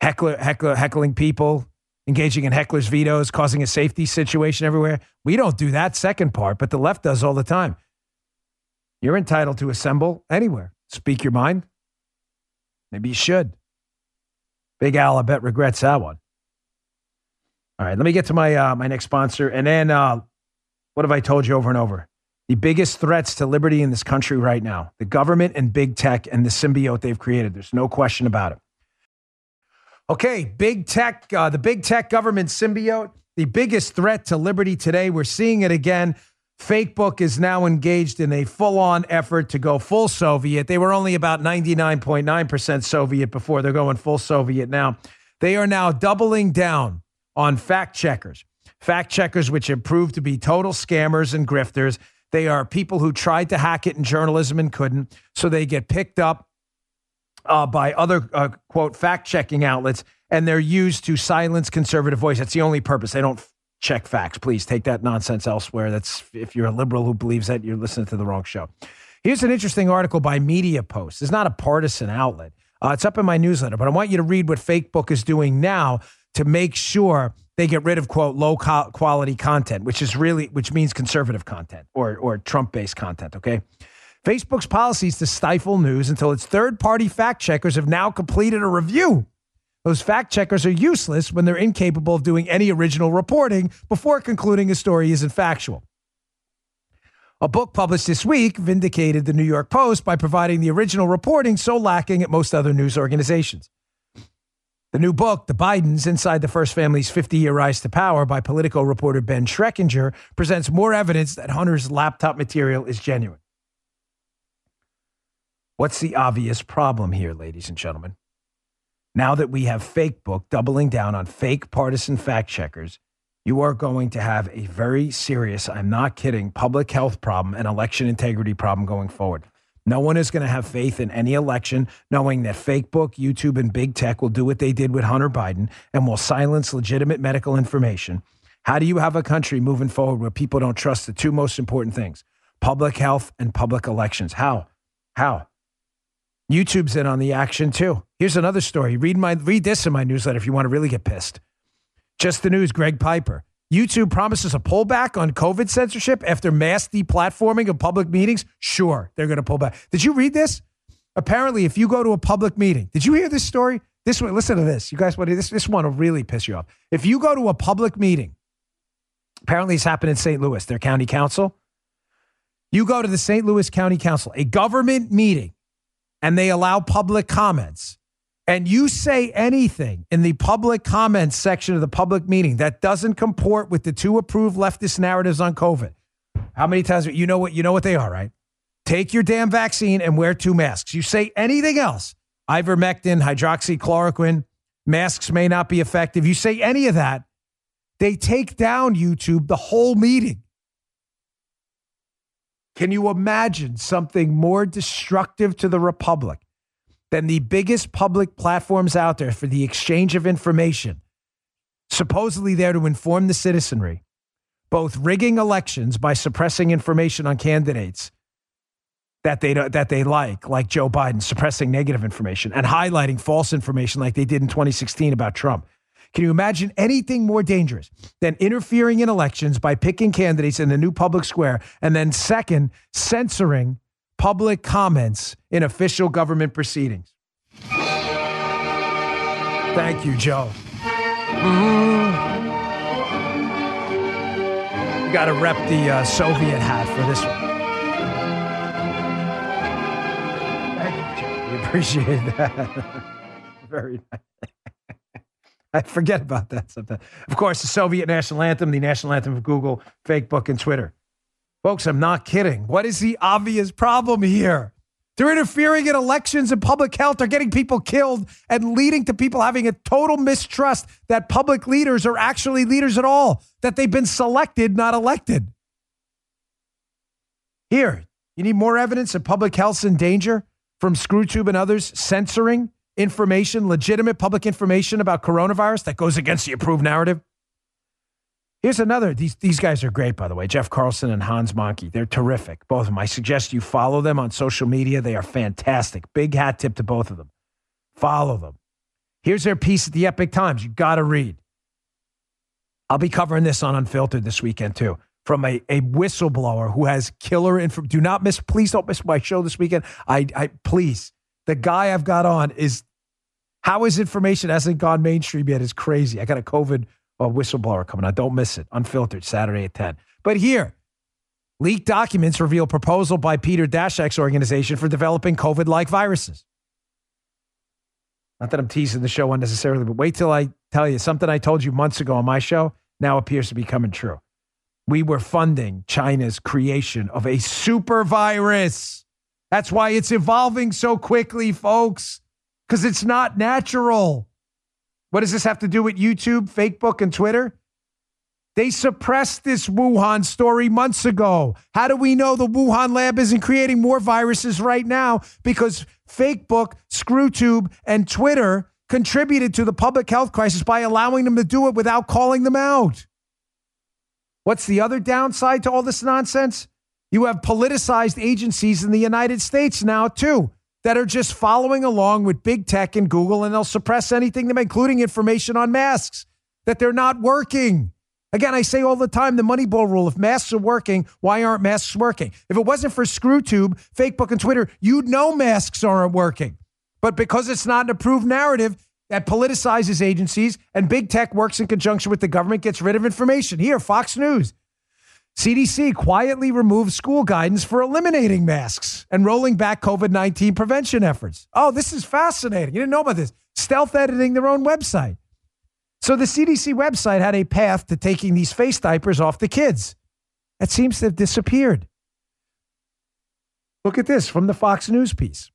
Heckler, heckler, heckling people, engaging in heckler's vetoes, causing a safety situation everywhere. We don't do that second part, but the left does all the time. You're entitled to assemble anywhere. Speak your mind. Maybe you should. Big Al, I bet, regrets that one. All right, let me get to my uh, my next sponsor. And then uh, what have I told you over and over? The biggest threats to liberty in this country right now, the government and big tech and the symbiote they've created. There's no question about it. Okay, big tech, uh, the big tech government symbiote, the biggest threat to liberty today. We're seeing it again. Fakebook is now engaged in a full-on effort to go full Soviet. They were only about ninety-nine point nine percent Soviet before. They're going full Soviet now. They are now doubling down on fact checkers. Fact checkers, which have proved to be total scammers and grifters. They are people who tried to hack it in journalism and couldn't. So they get picked up uh, by other, uh, quote, fact-checking outlets, and they're used to silence conservative voice. That's the only purpose. They don't f- check facts. Please take that nonsense elsewhere. That's, if you're a liberal who believes that, you're listening to the wrong show. Here's an interesting article by Media Post. It's not a partisan outlet. Uh, it's up in my newsletter, but I want you to read what Facebook is doing now to make sure they get rid of, quote, low co- quality content, which is really, which means conservative content or, or Trump-based content, okay? Facebook's policy is to stifle news until its third-party fact-checkers have now completed a review. Those fact-checkers are useless when they're incapable of doing any original reporting before concluding a story isn't factual. A book published this week vindicated the New York Post by providing the original reporting so lacking at most other news organizations. The new book, The Bidens, Inside the First Family's fifty-year Rise to Power by Politico reporter Ben Schreckinger, presents more evidence that Hunter's laptop material is genuine. What's the obvious problem here, ladies and gentlemen? Now that we have Fakebook doubling down on fake partisan fact checkers, you are going to have a very serious, I'm not kidding, public health problem and election integrity problem going forward. No one is going to have faith in any election, knowing that Facebook, YouTube, and big tech will do what they did with Hunter Biden and will silence legitimate medical information. How do you have a country moving forward where people don't trust the two most important things, public health and public elections? How? How? YouTube's in on the action too. Here's another story. Read my read this in my newsletter if you want to really get pissed. Just the News, Greg Piper. YouTube promises a pullback on COVID censorship after mass deplatforming of public meetings. Sure, they're going to pull back. Did you read this? Apparently, if you go to a public meeting, did you hear this story? This one, listen to this. You guys want to, this, this one will really piss you off. If you go to a public meeting, apparently it's happened in Saint Louis, their county council. You go to the Saint Louis County Council, a government meeting, and they allow public comments. And you say anything in the public comments section of the public meeting that doesn't comport with the two approved leftist narratives on COVID. How many times? You know what, you know what they are, right? Take your damn vaccine and wear two masks. You say anything else, ivermectin, hydroxychloroquine, masks may not be effective. You say any of that, they take down YouTube the whole meeting. Can you imagine something more destructive to the republic than the biggest public platforms out there for the exchange of information, supposedly there to inform the citizenry, both rigging elections by suppressing information on candidates that they that they like, like Joe Biden, suppressing negative information and highlighting false information like they did in twenty sixteen about Trump? Can you imagine anything more dangerous than interfering in elections by picking candidates in the new public square and then, second, censoring public comments in official government proceedings? Thank you, Joe. Mm-hmm. You got to rep the uh, Soviet hat for this one. Thank you, Joe. We appreciate that. Very nice. I forget about that sometimes. Of course, the Soviet national anthem, the national anthem of Google, Facebook, and Twitter. Folks, I'm not kidding. What is the obvious problem here? They're interfering in elections and public health. They're getting people killed and leading to people having a total mistrust that public leaders are actually leaders at all, that they've been selected, not elected. Here, you need more evidence that public health's in danger from ScrewTube and others censoring information, legitimate public information about coronavirus that goes against the approved narrative. Here's another. These these guys are great, by the way. Jeff Carlson and Hans Monkey. They're terrific, both of them. I suggest you follow them on social media. They are fantastic. Big hat tip to both of them. Follow them. Here's their piece at the Epic Times. You got to read. I'll be covering this on Unfiltered this weekend, too, from a, a whistleblower who has killer info. Do not miss. Please don't miss my show this weekend. I, I Please. The guy I've got on is, how his information hasn't gone mainstream yet is crazy. I got a COVID A whistleblower coming out. Don't miss it. Unfiltered, Saturday at ten. But here, leaked documents reveal proposal by Peter Daszak's organization for developing COVID-like viruses. Not that I'm teasing the show unnecessarily, but wait till I tell you something I told you months ago on my show now appears to be coming true. We were funding China's creation of a super virus. That's why it's evolving so quickly, folks, because it's not natural. What does this have to do with YouTube, Facebook, and Twitter? They suppressed this Wuhan story months ago. How do we know the Wuhan lab isn't creating more viruses right now? Because Facebook, ScrewTube, and Twitter contributed to the public health crisis by allowing them to do it without calling them out. What's the other downside to all this nonsense? You have politicized agencies in the United States now, too, that are just following along with big tech and Google, and they'll suppress anything, them, including information on masks, that they're not working. Again, I say all the time, the Moneyball rule, if masks are working, why aren't masks working? If it wasn't for ScrewTube, Facebook, and Twitter, you'd know masks aren't working. But because it's not an approved narrative that politicizes agencies and big tech works in conjunction with the government, gets rid of information. Here, Fox News. C D C quietly removed school guidance for eliminating masks and rolling back COVID nineteen prevention efforts. Oh, this is fascinating. You didn't know about this. Stealth editing their own website. So the C D C website had a path to taking these face diapers off the kids. That seems to have disappeared. Look at this from the Fox News piece.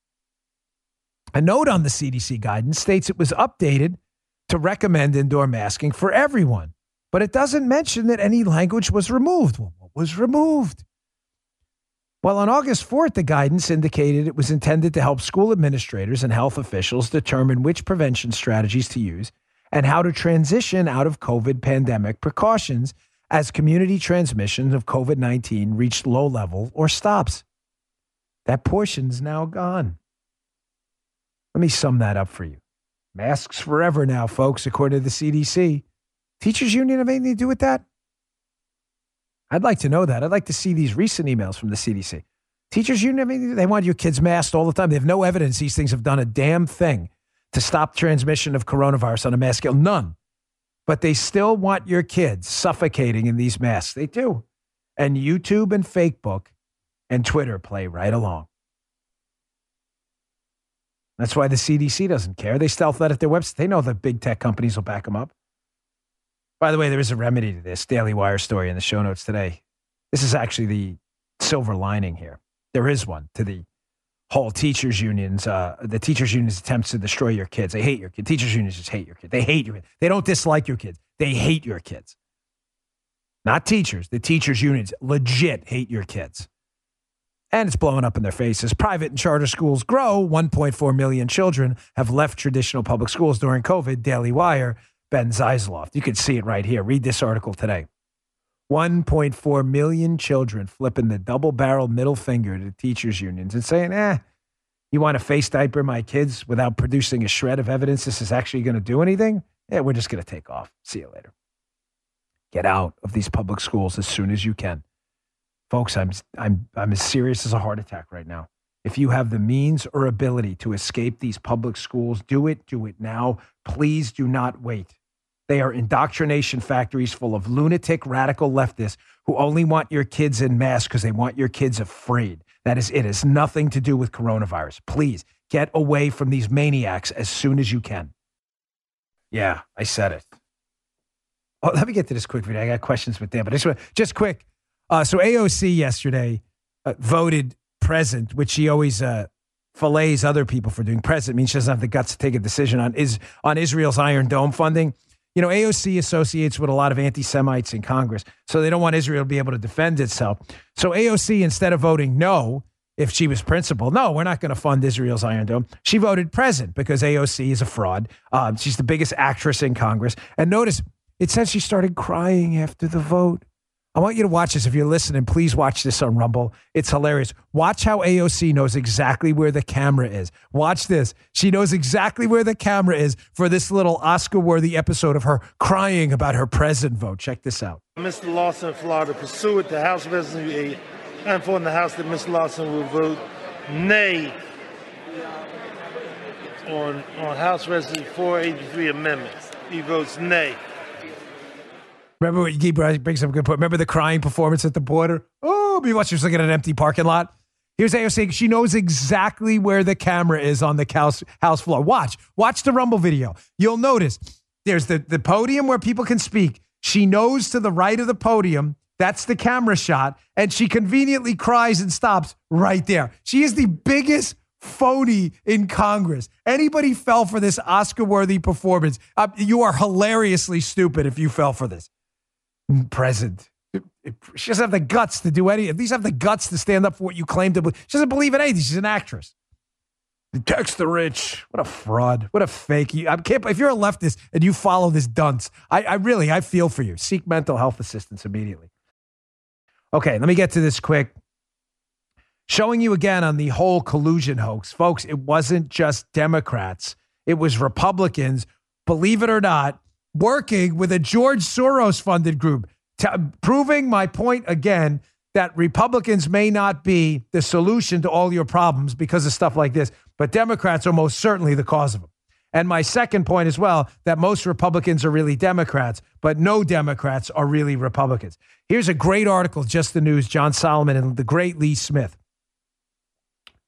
A note on the C D C guidance states it was updated to recommend indoor masking for everyone, but it doesn't mention that any language was removed. Well, what was removed? Well, on August fourth, the guidance indicated it was intended to help school administrators and health officials determine which prevention strategies to use and how to transition out of COVID pandemic precautions as community transmission of COVID nineteen reached low level or stops. That portion's now gone. Let me sum that up for you. Masks forever now, folks, according to the C D C. Teachers union have anything to do with that? I'd like to know that. I'd like to see these recent emails from the C D C. Teachers union have anything to do? They want your kids masked all the time. They have no evidence these things have done a damn thing to stop transmission of coronavirus on a mass scale. None. But they still want your kids suffocating in these masks. They do. And YouTube and Facebook and Twitter play right along. That's why the C D C doesn't care. They stealth that at their website. They know the big tech companies will back them up. By the way, there is a remedy to this. Daily Wire story in the show notes today. This is actually the silver lining here. There is one to the whole teachers unions, uh, the teachers unions attempts to destroy your kids. They hate your kids. Teachers unions just hate your kids. They hate your kids. They don't dislike your kids. They hate your kids. Not teachers. The teachers unions legit hate your kids. And it's blowing up in their faces. Private and charter schools grow. one point four million children have left traditional public schools during COVID. Daily Wire, Ben Zeisloft. You can see it right here. Read this article today. one point four million children flipping the double-barreled middle finger to teachers' unions and saying, eh, you want to face diaper my kids without producing a shred of evidence this is actually going to do anything? Yeah, we're just going to take off. See you later. Get out of these public schools as soon as you can. Folks, I'm I'm I'm as serious as a heart attack right now. If you have the means or ability to escape these public schools, do it. Do it now. Please do not wait. They are indoctrination factories full of lunatic, radical leftists who only want your kids in masks because they want your kids afraid. That is it. It's nothing to do with coronavirus. Please get away from these maniacs as soon as you can. Yeah, I said it. Oh, let me get to this quick video. I got questions with Dan, but I just, want, just quick. Uh, so A O C yesterday uh, voted present, which she always uh, fillets other people for doing. Present means she doesn't have the guts to take a decision on is on Israel's Iron Dome funding. You know, A O C associates with a lot of anti-Semites in Congress, so they don't want Israel to be able to defend itself. So A O C, instead of voting no, if she was principled, no, we're not going to fund Israel's Iron Dome, she voted present because A O C is a fraud. Um, she's the biggest actress in Congress. And notice, it says she started crying after the vote. I want you to watch this. If you're listening, please watch this on Rumble. It's hilarious. Watch how A O C knows exactly where the camera is. Watch this. She knows exactly where the camera is for this little Oscar-worthy episode of her crying about her present vote. Check this out. Mister Lawson, Florida, pursuant to House Resolution eight, I inform the House that Miz Lawson will vote nay on, on House Resolution four eighty-three amendment. He votes nay. Remember what he brings up a good point. Remember the crying performance at the border? Oh, be watching. She was looking at an empty parking lot. Here's A O C. She knows exactly where the camera is on the house, house floor. Watch. Watch the Rumble video. You'll notice there's the, the podium where people can speak. She knows to the right of the podium. That's the camera shot. And she conveniently cries and stops right there. She is the biggest phony in Congress. Anybody fell for this Oscar-worthy performance. Uh, you are hilariously stupid if you fell for this. Present. She doesn't have the guts to do any. At least have the guts to stand up for what you claim to believe. She doesn't believe in anything. She's an actress. Tax the rich. What a fraud. What a fake. I can't, if you're a leftist and you follow this dunce, I, I really, I feel for you. Seek mental health assistance immediately. Okay, let me get to this quick. Showing you again on the whole collusion hoax. Folks, it wasn't just Democrats. It was Republicans, believe it or not, working with a George Soros-funded group, t- proving my point again that Republicans may not be the solution to all your problems because of stuff like this, but Democrats are most certainly the cause of them. And my second point as well, that most Republicans are really Democrats, but no Democrats are really Republicans. Here's a great article, Just the News, John Solomon and the great Lee Smith.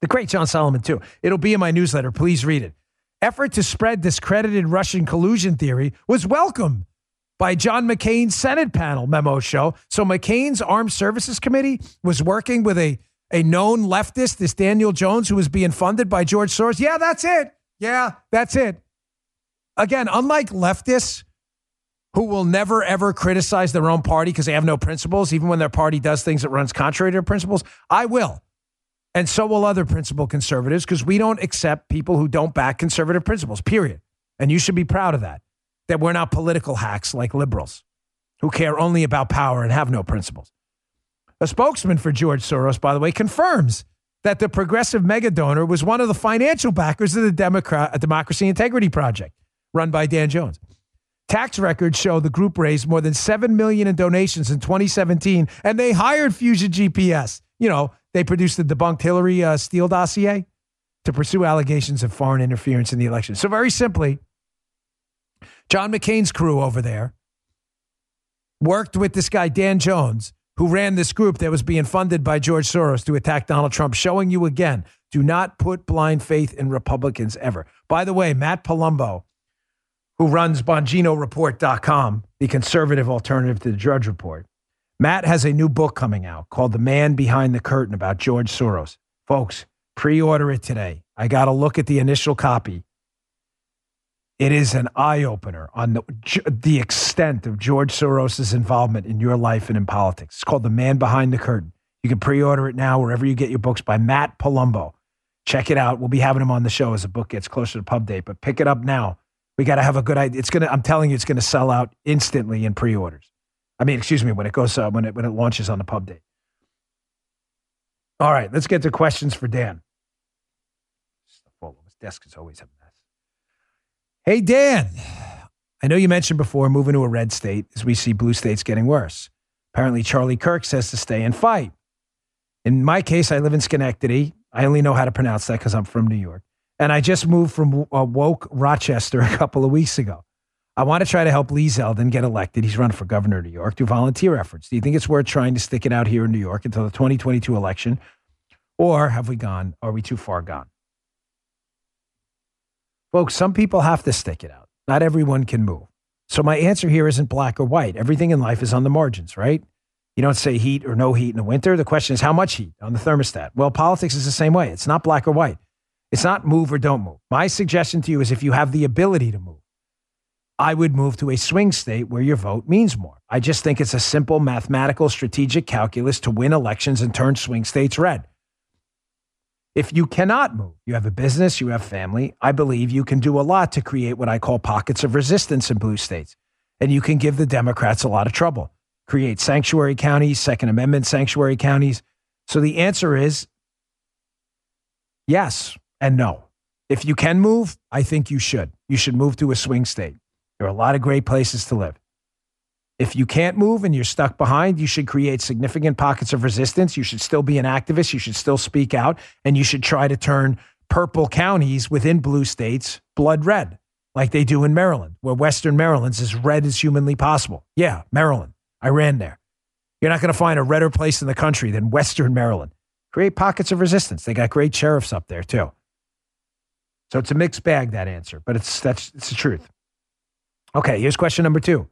The great John Solomon, too. It'll be in my newsletter. Please read it. Effort to spread discredited Russian collusion theory was welcomed by John McCain's Senate panel, memo show. So McCain's Armed Services Committee was working with a, a known leftist, this Daniel Jones, who was being funded by George Soros. Yeah, that's it. Yeah, that's it. Again, unlike leftists who will never, ever criticize their own party because they have no principles, even when their party does things that runs contrary to their principles, I will. And so will other principled conservatives, because we don't accept people who don't back conservative principles, period. And you should be proud of that, that we're not political hacks like liberals who care only about power and have no principles. A spokesman for George Soros, by the way, confirms that the progressive mega donor was one of the financial backers of the Democrat Democracy Integrity Project run by Dan Jones. Tax records show the group raised more than seven million dollars in donations in twenty seventeen, and they hired Fusion G P S. You know, they produced the debunked Hillary uh, Steele dossier to pursue allegations of foreign interference in the election. So very simply, John McCain's crew over there worked with this guy, Dan Jones, who ran this group that was being funded by George Soros to attack Donald Trump, showing you again, do not put blind faith in Republicans ever. By the way, Matt Palumbo, who runs Bongino Report dot com, the conservative alternative to the Drudge Report, Matt has a new book coming out called The Man Behind the Curtain about George Soros. Folks, pre-order it today. I got a look at the initial copy. It is an eye-opener on the, the extent of George Soros' involvement in your life and in politics. It's called The Man Behind the Curtain. You can pre-order it now wherever you get your books by Matt Palumbo. Check it out. We'll be having him on the show as the book gets closer to pub date, but pick it up now. We got to have a good idea. It's gonna, I'm telling you, it's going to sell out instantly in pre-orders. I mean, excuse me, when it goes uh, when it when it launches on the pub date. All right, let's get to questions for Dan. Well, his desk is always a mess. Hey, Dan, I know you mentioned before moving to a red state as we see blue states getting worse. Apparently, Charlie Kirk says to stay and fight. In my case, I live in Schenectady. I only know how to pronounce that because I'm from New York. And I just moved from uh, woke Rochester a couple of weeks ago. I want to try to help Lee Zeldin get elected. He's run for governor of New York through volunteer efforts. Do you think it's worth trying to stick it out here in New York until the twenty twenty-two election? Or have we gone? Are we too far gone? Folks, some people have to stick it out. Not everyone can move. So my answer here isn't black or white. Everything in life is on the margins, right? You don't say heat or no heat in the winter. The question is how much heat on the thermostat? Well, politics is the same way. It's not black or white. It's not move or don't move. My suggestion to you is if you have the ability to move, I would move to a swing state where your vote means more. I just think it's a simple mathematical strategic calculus to win elections and turn swing states red. If you cannot move, you have a business, you have family, I believe you can do a lot to create what I call pockets of resistance in blue states. And you can give the Democrats a lot of trouble. Create sanctuary counties, Second Amendment sanctuary counties. So the answer is yes and no. If you can move, I think you should. You should move to a swing state. There are a lot of great places to live. If you can't move and you're stuck behind, you should create significant pockets of resistance. You should still be an activist. You should still speak out. And you should try to turn purple counties within blue states blood red, like they do in Maryland, where Western Maryland's as red as humanly possible. Yeah, Maryland. I ran there. You're not going to find a redder place in the country than Western Maryland. Create pockets of resistance. They got great sheriffs up there, too. So it's a mixed bag, that answer. But it's that's it's the truth. Okay, here's question number two.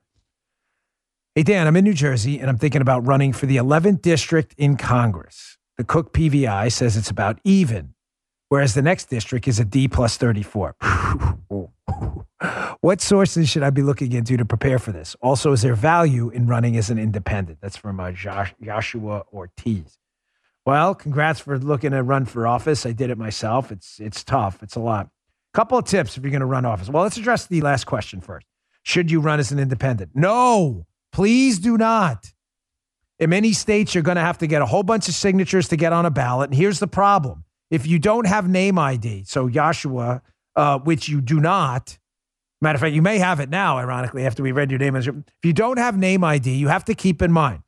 Hey, Dan, I'm in New Jersey, and I'm thinking about running for the eleventh district in Congress. The Cook P V I says it's about even. whereas the next district is a D plus thirty-four. What sources should I be looking into to prepare for this? Also, is there value in running as an independent? That's from uh, Josh, Joshua Ortiz. Well, congrats for looking to run for office. I did it myself. It's it's tough. It's a lot. Couple of tips if you're going to run office. Well, let's address the last question first. Should you run as an independent? No, please do not. In many states, you're going to have to get a whole bunch of signatures to get on a ballot. And here's the problem. If you don't have name I D, so Joshua, uh, which you do not, matter of fact, you may have it now, ironically, after we read your name. If you don't have name I D, you have to keep in mind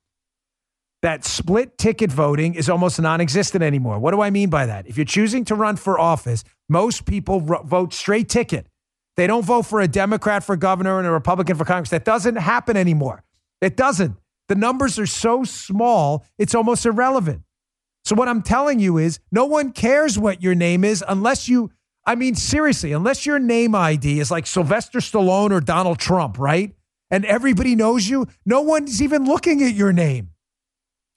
that split ticket voting is almost non-existent anymore. What do I mean by that? If you're choosing to run for office, most people ro- vote straight ticket. They don't vote for a Democrat for governor and a Republican for Congress. That doesn't happen anymore. It doesn't. The numbers are so small, it's almost irrelevant. So what I'm telling you is no one cares what your name is unless you, I mean, seriously, unless your name I D is like Sylvester Stallone or Donald Trump, right? And everybody knows you. No one's even looking at your name.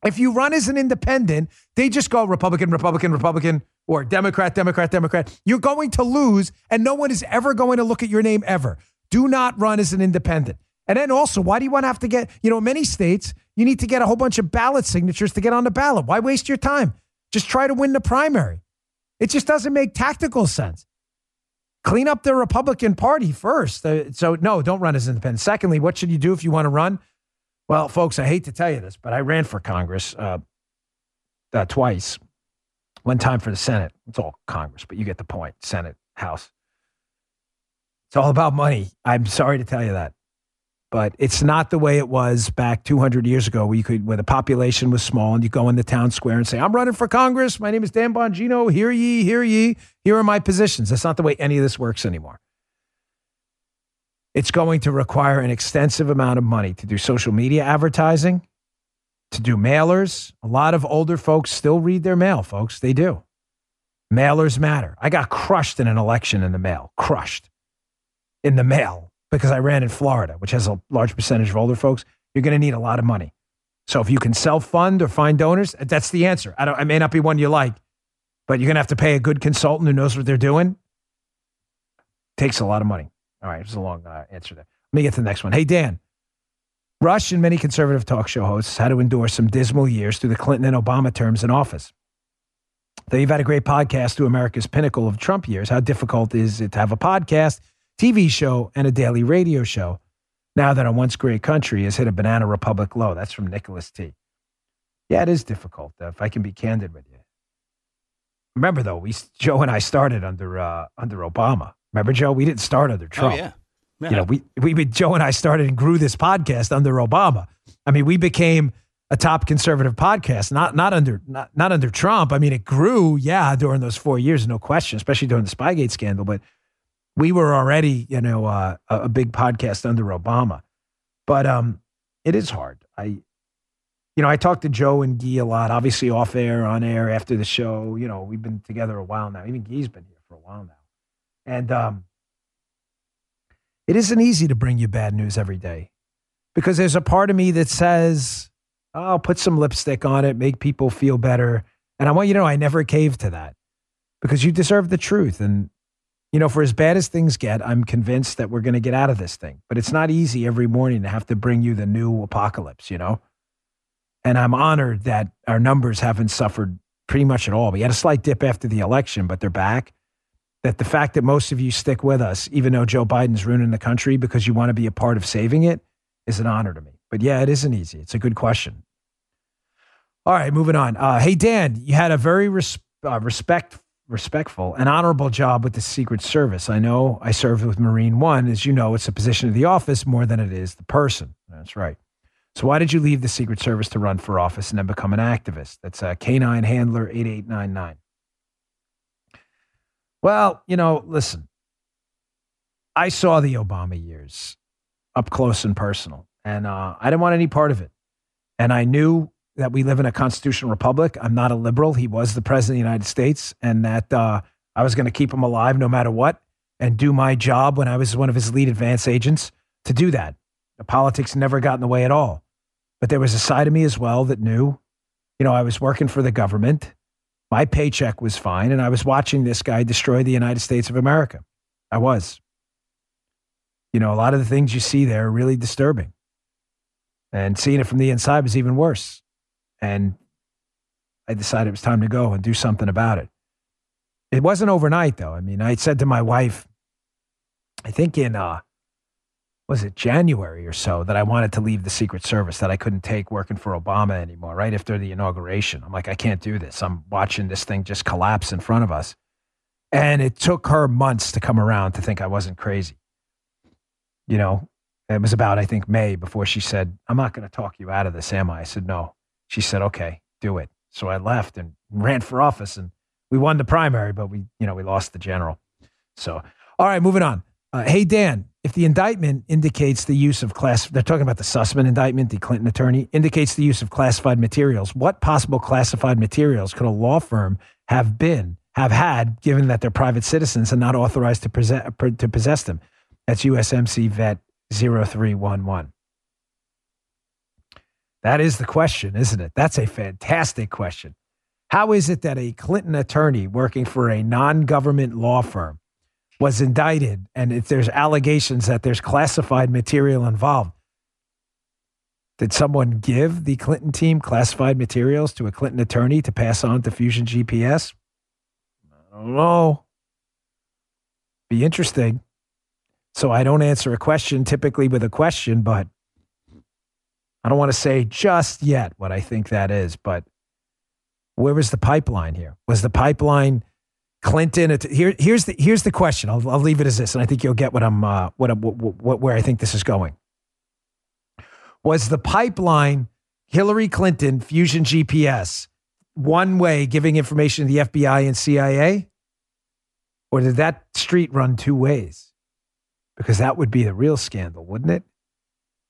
If you run as an independent, they just go Republican, Republican, Republican, or Democrat, Democrat, Democrat. You're going to lose, and no one is ever going to look at your name ever. Do not run as an independent. And then also, why do you want to have to get, you know, in many states, you need to get a whole bunch of ballot signatures to get on the ballot. Why waste your time? Just try to win the primary. It just doesn't make tactical sense. Clean up the Republican Party first. So no, don't run as independent. Secondly, what should you do if you want to run? Well, folks, I hate to tell you this, but I ran for Congress uh, uh, twice. One time for the Senate. It's all Congress, but you get the point. Senate, House. It's all about money. I'm sorry to tell you that. But it's not the way it was back two hundred years ago where you could, where the population was small and you go in the town square and say, I'm running for Congress. My name is Dan Bongino. Hear ye, hear ye. Here are my positions. That's not the way any of this works anymore. It's going to require an extensive amount of money to do social media advertising, to do mailers. A lot of older folks still read their mail, folks. They do. Mailers matter. I got crushed in an election in the mail, crushed in the mail. Because I ran in Florida, which has a large percentage of older folks, you're going to need a lot of money. So if you can self-fund or find donors, that's the answer. I don't, I may not be one you like, but you're going to have to pay a good consultant who knows what they're doing. Takes a lot of money. All right, there's a long uh, answer there. Let me get to the next one. Hey, Dan. Rush and many conservative talk show hosts had to endure some dismal years through the Clinton and Obama terms in office. Though you've had a great podcast through America's pinnacle of Trump years, how difficult is it to have a podcast, T V show, and a daily radio show now that our once great country has hit a banana republic low? That's from Nicholas T. Yeah, it is difficult, though, if I can be candid with you. Remember, though, we Joe and I started under uh, under Obama. Remember, Joe? We didn't start under Trump. Oh, yeah. yeah. You know, we, we we Joe and I started and grew this podcast under Obama. I mean, we became a top conservative podcast, not not under not, not under Trump. I mean, it grew, yeah, during those four years, no question, especially during the Spygate scandal, but we were already, you know, uh, a big podcast under Obama, but um, it is hard. I, you know, I talked to Joe and Guy a lot, obviously off air, on air, after the show. You know, we've been together a while now. Even Guy's been here for a while now. And um, it isn't easy to bring you bad news every day because there's a part of me that says, oh, I'll put some lipstick on it, make people feel better. And I want you to know I never caved to that because you deserve the truth. And you know, for as bad as things get, I'm convinced that we're going to get out of this thing. But it's not easy every morning to have to bring you the new apocalypse, you know? And I'm honored that our numbers haven't suffered pretty much at all. We had a slight dip after the election, but they're back. That the fact that most of you stick with us, even though Joe Biden's ruining the country because you want to be a part of saving it, is an honor to me. But yeah, it isn't easy. It's a good question. All right, moving on. Uh, hey, Dan, you had a very res- uh, respectful, respectful and honorable job with the Secret Service. I know I served with Marine One. As you know, it's the position of the office more than it is the person. That's right. So why did you leave the Secret Service to run for office and then become an activist? That's uh, K nine Handler eight eight nine nine. Well, you know, listen, I saw the Obama years up close and personal, and uh, I didn't want any part of it. And I knew that we live in a constitutional republic. I'm not a liberal. He was the president of the United States, and that uh, I was going to keep him alive no matter what and do my job when I was one of his lead advance agents to do that. The politics never got in the way at all. But there was a side of me as well that knew, you know, I was working for the government. My paycheck was fine, and I was watching this guy destroy the United States of America. I was. You know, a lot of the things you see there are really disturbing. And seeing it from the inside was even worse. And I decided it was time to go and do something about it. It wasn't overnight, though. I mean, I said to my wife, I think in, uh, was it January or so, that I wanted to leave the Secret Service, that I couldn't take working for Obama anymore, right after the inauguration. I'm like, I can't do this. I'm watching this thing just collapse in front of us. And it took her months to come around to think I wasn't crazy. You know, it was about, I think, May before she said, I'm not going to talk you out of this, am I? I said, no. She said, okay, do it. So I left and ran for office, and we won the primary, but we, you know, we lost the general. So, all right, moving on. Uh, hey, Dan, if the indictment indicates the use of class, they're talking about the Sussman indictment, the Clinton attorney, indicates the use of classified materials. What possible classified materials could a law firm have been, have had, given that they're private citizens and not authorized to, possess, to possess them? That's U S M C Vet zero three one one. That is the question, isn't it? That's a fantastic question. How is it that a Clinton attorney working for a non-government law firm was indicted, and if there's allegations that there's classified material involved? Did someone give the Clinton team classified materials to a Clinton attorney to pass on to Fusion G P S? I don't know. Be interesting. So I don't answer a question typically with a question, but I don't want to say just yet what I think that is, but where was the pipeline here? Was the pipeline Clinton? Here, here's the here's the question. I'll I'll leave it as this, and I think you'll get what I'm uh, what I'm, what, what where I think this is going. Was the pipeline Hillary Clinton, Fusion G P S, one way, giving information to the F B I and C I A, or did that street run two ways? Because that would be the real scandal, wouldn't it?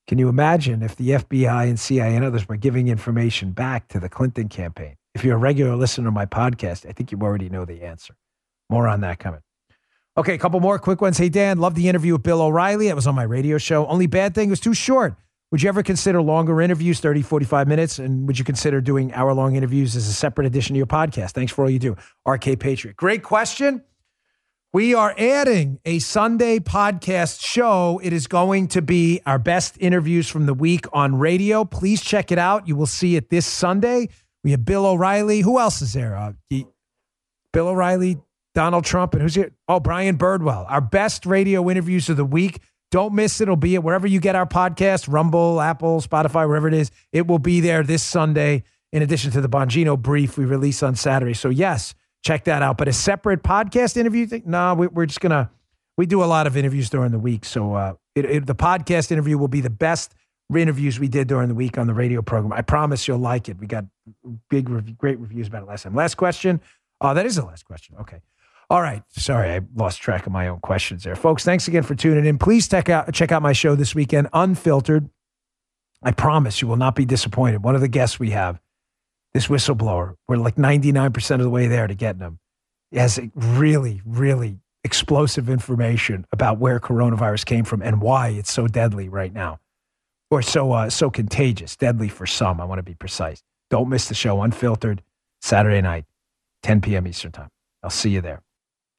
Can you imagine if the F B I and C I A and others were giving information back to the Clinton campaign? If you're a regular listener to my podcast, I think you already know the answer. More on that coming. Okay, a couple more quick ones. Hey, Dan, love the interview with Bill O'Reilly. That was on my radio show. Only bad thing, it was too short. Would you ever consider longer interviews, thirty, forty-five minutes? And would you consider doing hour-long interviews as a separate edition to your podcast? Thanks for all you do. R K Patriot. Great question. We are adding a Sunday podcast show. It is going to be our best interviews from the week on radio. Please check it out. You will see it this Sunday. We have Bill O'Reilly. Who else is there? Uh, he, Bill O'Reilly, Donald Trump, and who's here? Oh, Brian Birdwell. Our best radio interviews of the week. Don't miss it. It'll be at wherever you get our podcast, Rumble, Apple, Spotify, wherever it is. It will be there this Sunday, in addition to the Bongino Brief we release on Saturday. So, yes, check that out. But a separate podcast interview thing? No, we, we're just going to – we do a lot of interviews during the week. So uh, it, it, the podcast interview will be the best interviews we did during the week on the radio program. I promise you'll like it. We got big, rev- great reviews about it last time. Last question. Uh, that is the last question. Okay. All right. Sorry, I lost track of my own questions there. Folks, thanks again for tuning in. Please check out, check out my show this weekend, Unfiltered. I promise you will not be disappointed. One of the guests we have, this whistleblower, we're like ninety-nine percent of the way there to getting him. He has really, really explosive information about where coronavirus came from and why it's so deadly right now. Or so uh, so contagious, deadly for some. I want to be precise. Don't miss the show, Unfiltered, Saturday night, ten p.m. Eastern Time. I'll see you there.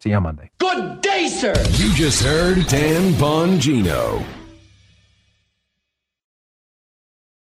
See you on Monday. Good day, sir. You just heard Dan Bongino.